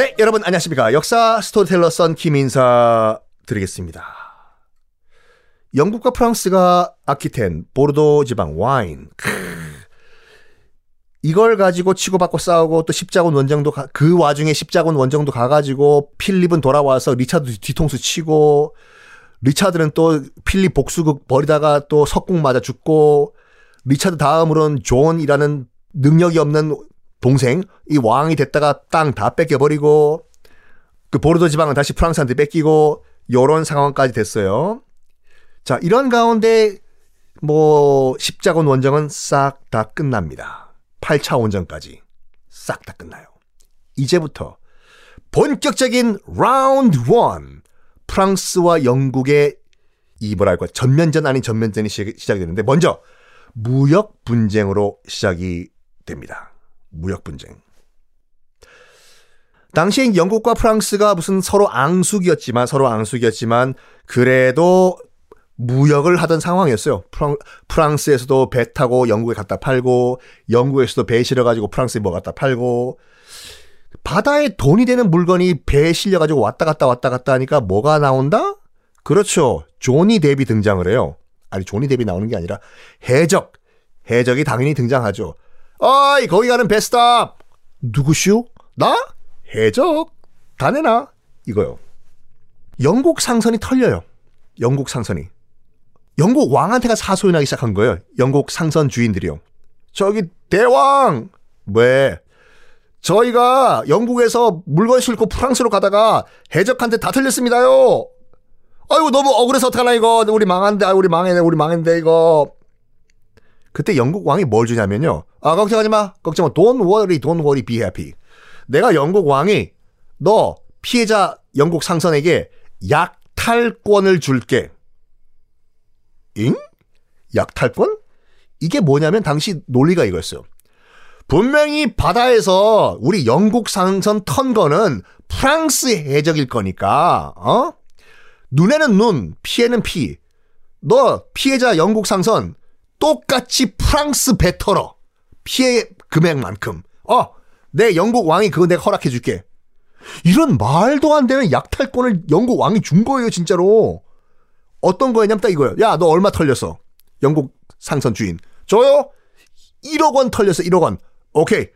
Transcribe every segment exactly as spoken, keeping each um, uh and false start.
네, 여러분 안녕하십니까. 역사 스토리텔러 썬킴 인사드리겠습니다. 영국과 프랑스가 아키텐, 보르도 지방 와인 크. 이걸 가지고 치고받고 싸우고 또 십자군 원정도 가, 그 와중에 십자군 원정도 가가지고 필립은 돌아와서 리차드 뒤통수 치고 리차드는 또 필립 복수극 벌이다가 또 석궁 맞아 죽고 리차드 다음으로는 존이라는 능력이 없는 동생 이 왕이 됐다가 땅 다 뺏겨버리고 그 보르도 지방은 다시 프랑스한테 뺏기고 요런 상황까지 됐어요. 자, 이런 가운데 뭐 십자군 원정은 싹 다 끝납니다. 팔 차 원정까지 싹 다 끝나요. 이제부터 본격적인 라운드 일, 프랑스와 영국의 이 뭐랄까 전면전 아닌 전면전이 시작이 되는데 먼저 무역 분쟁으로 시작이 됩니다. 무역 분쟁. 당시엔 영국과 프랑스가 무슨 서로 앙숙이었지만 서로 앙숙이었지만 그래도 무역을 하던 상황이었어요. 프랑, 프랑스에서도 배 타고 영국에 갖다 팔고 영국에서도 배 실어가지고 프랑스에 뭐 갖다 팔고 바다에 돈이 되는 물건이 배에 실려가지고 왔다 갔다 왔다 갔다 하니까 뭐가 나온다? 그렇죠. 조니 뎁이 등장을 해요. 아니 조니 뎁이 나오는 게 아니라 해적. 해적이 당연히 등장하죠. 어이 거기 가는 배 스탑. 누구슈? 나? 해적. 다 내놔. 이거요. 영국 상선이 털려요. 영국 상선이. 영국 왕한테가 사소연하기 시작한 거예요. 영국 상선 주인들이요. 저기 대왕. 왜? 저희가 영국에서 물건 싣고 프랑스로 가다가 해적한테 다 틀렸습니다요. 아이고 너무 억울해서 어떡하나 이거. 우리 망한데. 우리 망했네. 우리 망했네 이거. 그때 영국 왕이 뭘 주냐면요. 아 걱정하지 마. 걱정 마. Don't worry. Don't worry. Be happy. 내가 영국 왕이 너 피해자 영국 상선에게 약탈권을 줄게. 잉? 약탈권? 이게 뭐냐면 당시 논리가 이거였어요. 분명히 바다에서 우리 영국 상선 턴 거는 프랑스 해적일 거니까 어? 눈에는 눈, 피에는 피. 너 피해자 영국 상선 똑같이 프랑스 배 털어. 피해 금액만큼. 어, 내 영국 왕이 그거 내가 허락해 줄게. 이런 말도 안 되는 약탈권을 영국 왕이 준 거예요, 진짜로. 어떤 거였냐면 딱 이거예요. 야, 너 얼마 털렸어? 영국 상선 주인. 저요? 일억 원 털렸어, 일억 원. 오케이.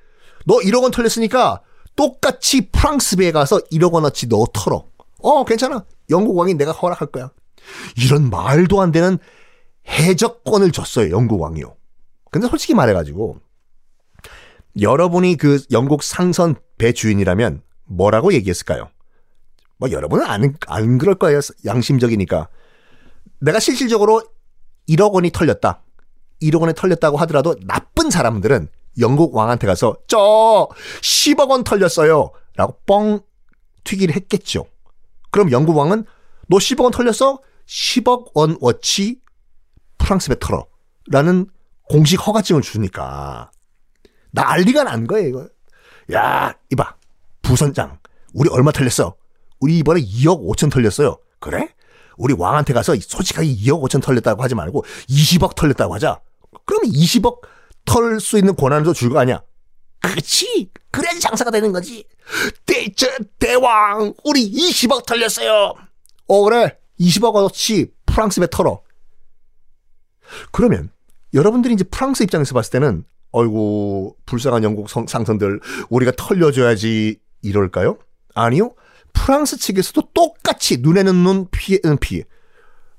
너 일억 원 털렸으니까 똑같이 프랑스 배에 가서 일억 원어치 너 털어. 어, 괜찮아. 영국 왕이 내가 허락할 거야. 이런 말도 안 되는 해적권을 줬어요, 영국 왕이요. 근데 솔직히 말해가지고 여러분이 그 영국 상선 배 주인이라면 뭐라고 얘기했을까요? 뭐 여러분은 안, 안 그럴 거예요. 양심적이니까. 내가 실질적으로 일억 원이 털렸다. 일억 원에 털렸다고 하더라도 나쁜 사람들은 영국 왕한테 가서 저 십억 원 털렸어요 라고 뻥 튀기를 했겠죠. 그럼 영국 왕은 너 십억 원 털렸어? 십억 원어치 프랑스 배 털어 라는 공식 허가증을 주니까 난리가 난 거예요 이거. 야 이봐 부선장 우리 얼마 털렸어? 우리 이번에 이억 오천 털렸어요. 그래? 우리 왕한테 가서 솔직하게 이억 오천 털렸다고 하지 말고 이십억 털렸다고 하자. 그러면 이십억 털 수 있는 권한도 줄 거 아니야. 그렇지. 그래야지 장사가 되는 거지. 대, 저, 대왕 우리 이십억 털렸어요. 어 그래 이십억 원어치 프랑스 배 털어. 그러면 여러분들이 이제 프랑스 입장에서 봤을 때는 어이구 불쌍한 영국 성, 상선들 우리가 털려줘야지 이럴까요? 아니요. 프랑스 측에서도 똑같이 눈에는 눈 피에는 피.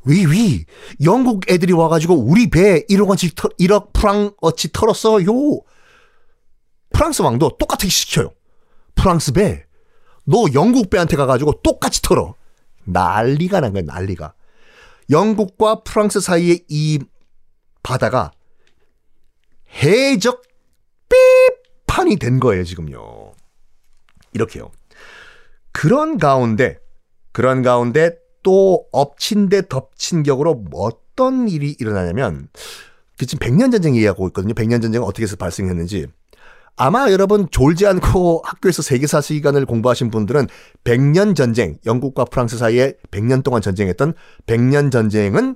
위위 영국 애들이 와가지고 우리 배에 일억 원씩 털, 일억 프랑어치 털었어요. 프랑스 왕도 똑같이 시켜요. 프랑스 배 너 영국 배한테 가가지고 똑같이 털어. 난리가 난 거야 난리가. 영국과 프랑스 사이에 이 바다가 해적 삐판이 된 거예요 지금요. 이렇게요. 그런 가운데 그런 가운데 또 엎친 데 덮친 격으로 어떤 일이 일어나냐면 지금 백년전쟁 얘기하고 있거든요. 백년전쟁은 어떻게 해서 발생했는지. 아마 여러분 졸지 않고 학교에서 세계사 시간을 공부하신 분들은 백년전쟁, 영국과 프랑스 사이에 백 년 동안 전쟁했던 백년전쟁은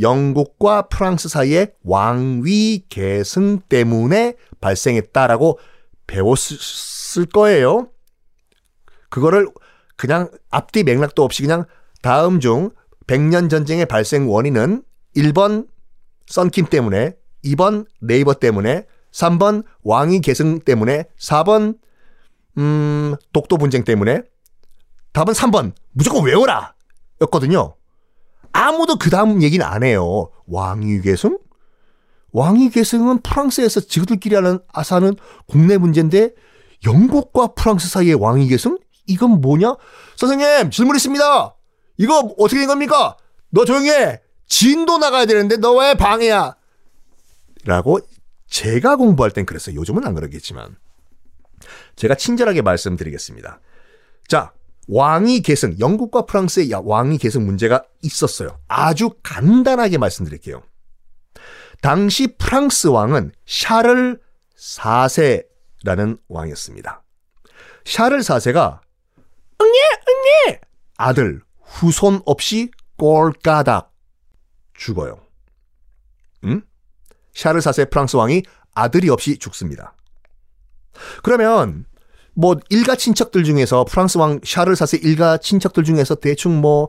영국과 프랑스 사이의 왕위 계승 때문에 발생했다라고 배웠을 거예요. 그거를 그냥 앞뒤 맥락도 없이 그냥 다음 중 백년전쟁의 발생 원인은 일 번 썬킴 때문에, 이 번 네이버 때문에, 삼 번 왕위 계승 때문에, 사 번 음, 독도 분쟁 때문에, 답은 삼 번 무조건 외워라 였거든요. 아무도 그 다음 얘기는 안 해요. 왕위 계승? 왕위 계승은 프랑스에서 지구들끼리 하는 아사는 국내 문제인데 영국과 프랑스 사이의 왕위 계승? 이건 뭐냐? 선생님 질문 있습니다. 이거 어떻게 된 겁니까? 너 조용히 해. 진도 나가야 되는데 너 왜 방해야? 라고 제가 공부할 땐 그랬어요. 요즘은 안 그러겠지만. 제가 친절하게 말씀드리겠습니다. 자, 왕위 계승, 영국과 프랑스의 왕위 계승 문제가 있었어요. 아주 간단하게 말씀드릴게요. 당시 프랑스 왕은 샤를 사 세라는 왕이었습니다. 샤를 사 세가 응애 응애 아들 후손 없이 꼴까닥 죽어요. 응? 샤를 사 세 프랑스 왕이 아들이 없이 죽습니다. 그러면 뭐 일가 친척들 중에서 프랑스 왕 샤를 사 세 일가 친척들 중에서 대충 뭐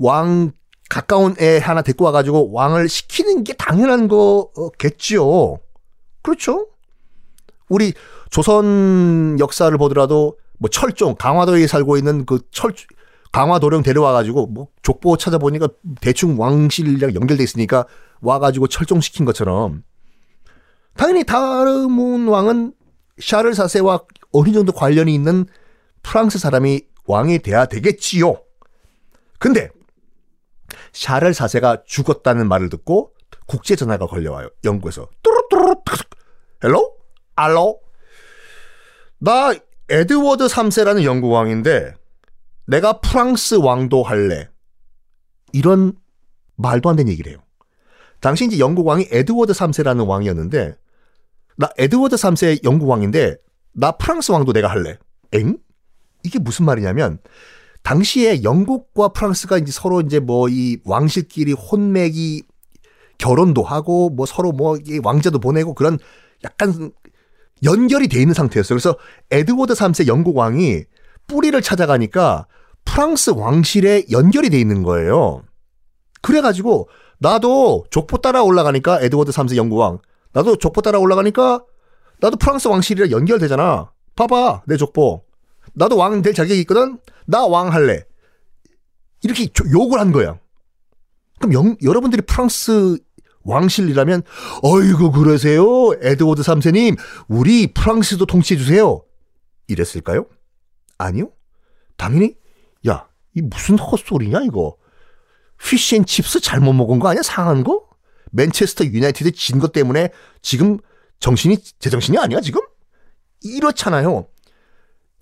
왕 가까운 애 하나 데리고 와가지고 왕을 시키는 게 당연한 거겠죠. 그렇죠? 우리 조선 역사를 보더라도 뭐 철종 강화도에 살고 있는 그 철 강화도령 데려와가지고 뭐 족보 찾아보니까 대충 왕실이랑 연결돼 있으니까 와가지고 철종시킨 것처럼 당연히 다른 왕은 샤를 사 세와 어느 정도 관련이 있는 프랑스 사람이 왕이 돼야 되겠지요. 근데 샤를 사 세가 죽었다는 말을 듣고 국제 전화가 걸려와요. 영국에서. 뚜루뚜루 헬로? 알로? 나 에드워드 삼 세라는 영국 왕인데 내가 프랑스 왕도 할래. 이런 말도 안 되는 얘기를 해요. 당시 이제 영국 왕이 에드워드 삼 세라는 왕이었는데 나 에드워드 삼 세 영국 왕인데 나 프랑스 왕도 내가 할래. 엥? 이게 무슨 말이냐면 당시에 영국과 프랑스가 이제 서로 이제 뭐 이 왕실끼리 혼맥이 결혼도 하고 뭐 서로 뭐 이 왕자도 보내고 그런 약간 연결이 돼 있는 상태였어요. 그래서 에드워드 삼 세 영국 왕이 뿌리를 찾아가니까 프랑스 왕실에 연결이 돼 있는 거예요. 그래가지고 나도 족보 따라 올라가니까 에드워드 삼 세 영국 왕 나도 족보 따라 올라가니까 나도 프랑스 왕실이랑 연결되잖아. 봐봐 내 족보. 나도 왕 될 자격이 있거든. 나 왕 할래. 이렇게 욕을 한 거야. 그럼 영, 여러분들이 프랑스 왕실이라면 어이구 그러세요 에드워드 삼 세님 우리 프랑스도 통치해 주세요 이랬을까요? 아니요. 당연히 야 이 무슨 헛소리냐 이거. 피쉬앤칩스 잘못 먹은 거 아니야? 상한 거? 맨체스터 유나이티드 진 것 때문에 지금 정신이 제정신이 아니야 지금? 이렇잖아요.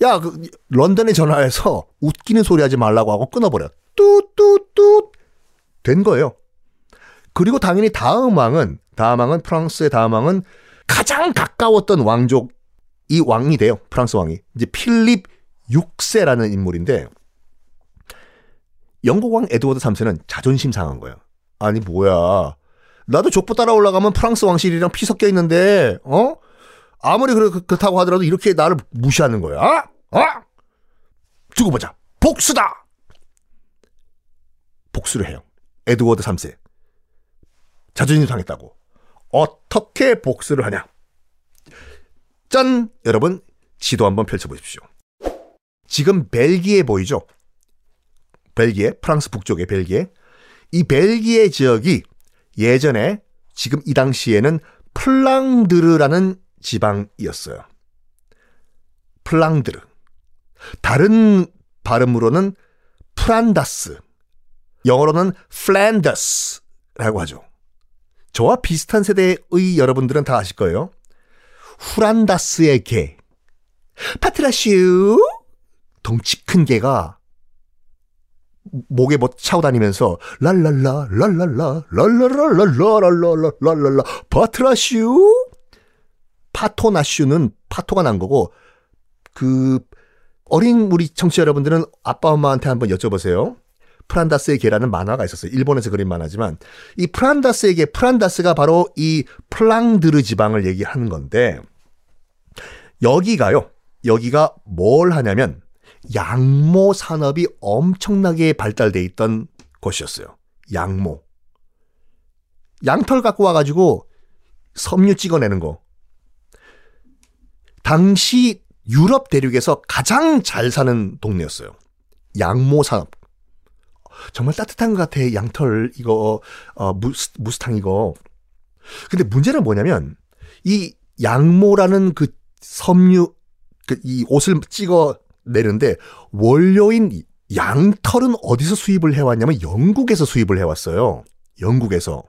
야 그, 런던에 전화해서 웃기는 소리 하지 말라고 하고 끊어버려. 뚜뚜뚜 된 거예요. 그리고 당연히 다음 왕은 다음 왕은 프랑스의 다음 왕은 가장 가까웠던 왕족 이 왕이 돼요. 프랑스 왕이. 이제 필립 육 세라는 인물인데 영국 왕 에드워드 삼 세는 자존심 상한 거예요. 아니 뭐야. 나도 족보 따라 올라가면 프랑스 왕실이랑 피 섞여 있는데 어? 아무리 그렇다고 하더라도 이렇게 나를 무시하는 거야. 어? 어? 두고 보자. 복수다. 복수를 해요. 에드워드 삼 세. 자존심 상했다고. 어떻게 복수를 하냐. 짠! 여러분 지도 한번 펼쳐보십시오. 지금 벨기에 보이죠? 벨기에, 프랑스 북쪽의 벨기에. 이 벨기에 지역이 예전에 지금 이 당시에는 플랑드르라는 지방이었어요. 플랑드르. 다른 발음으로는 프란다스. 영어로는 플랜더스라고 하죠. 저와 비슷한 세대의 여러분들은 다 아실 거예요. 후란다스의 개. 파트라슈. 덩치 큰 개가 목에 뭐 차고 다니면서 랄랄라 랄랄라 랄랄랄랄랄랄랄랄랄라 랄랄라 파트라슈. 파토나슈는 파토가 난 거고 그 어린 우리 청취자 여러분들은 아빠 엄마한테 한번 여쭤보세요. 프란다스의 개라는 만화가 있었어요. 일본에서 그린 만화지만 이 프란다스의 개, 프란다스가 바로 이 플랑드르 지방을 얘기하는 건데 여기가요. 여기가 뭘 하냐면 양모 산업이 엄청나게 발달돼 있던 곳이었어요. 양모. 양털 갖고 와가지고 섬유 찍어내는 거. 당시 유럽 대륙에서 가장 잘 사는 동네였어요. 양모 산업. 정말 따뜻한 것 같아. 양털 이거 어, 무스, 무스탕 이거. 근데 문제는 뭐냐면 이 양모라는 그 섬유 그 이 옷을 찍어 내는데 원료인 양털은 어디서 수입을 해왔냐면 영국에서 수입을 해왔어요. 영국에서.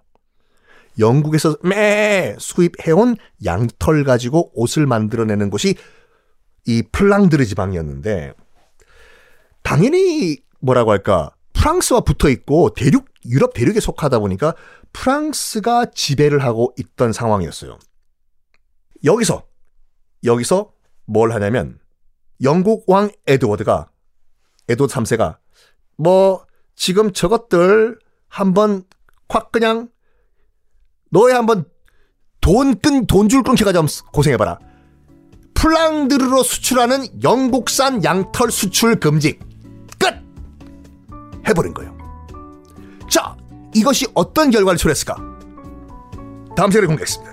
영국에서 매 수입해온 양털 가지고 옷을 만들어내는 곳이 이 플랑드르 지방이었는데, 당연히 뭐라고 할까, 프랑스와 붙어있고 대륙 유럽 대륙에 속하다 보니까 프랑스가 지배를 하고 있던 상황이었어요. 여기서 여기서 뭘 하냐면 영국 왕 에드워드가 에드워드 삼 세가 뭐 지금 저것들 한번 콱 그냥 너희 한번 돈 끈, 돈줄 끊겨가지고 고생해봐라. 플랑드르로 수출하는 영국산 양털 수출 금지. 끝! 해버린 거예요. 자, 이것이 어떤 결과를 초래했을까? 다음 시간에 공개하겠습니다.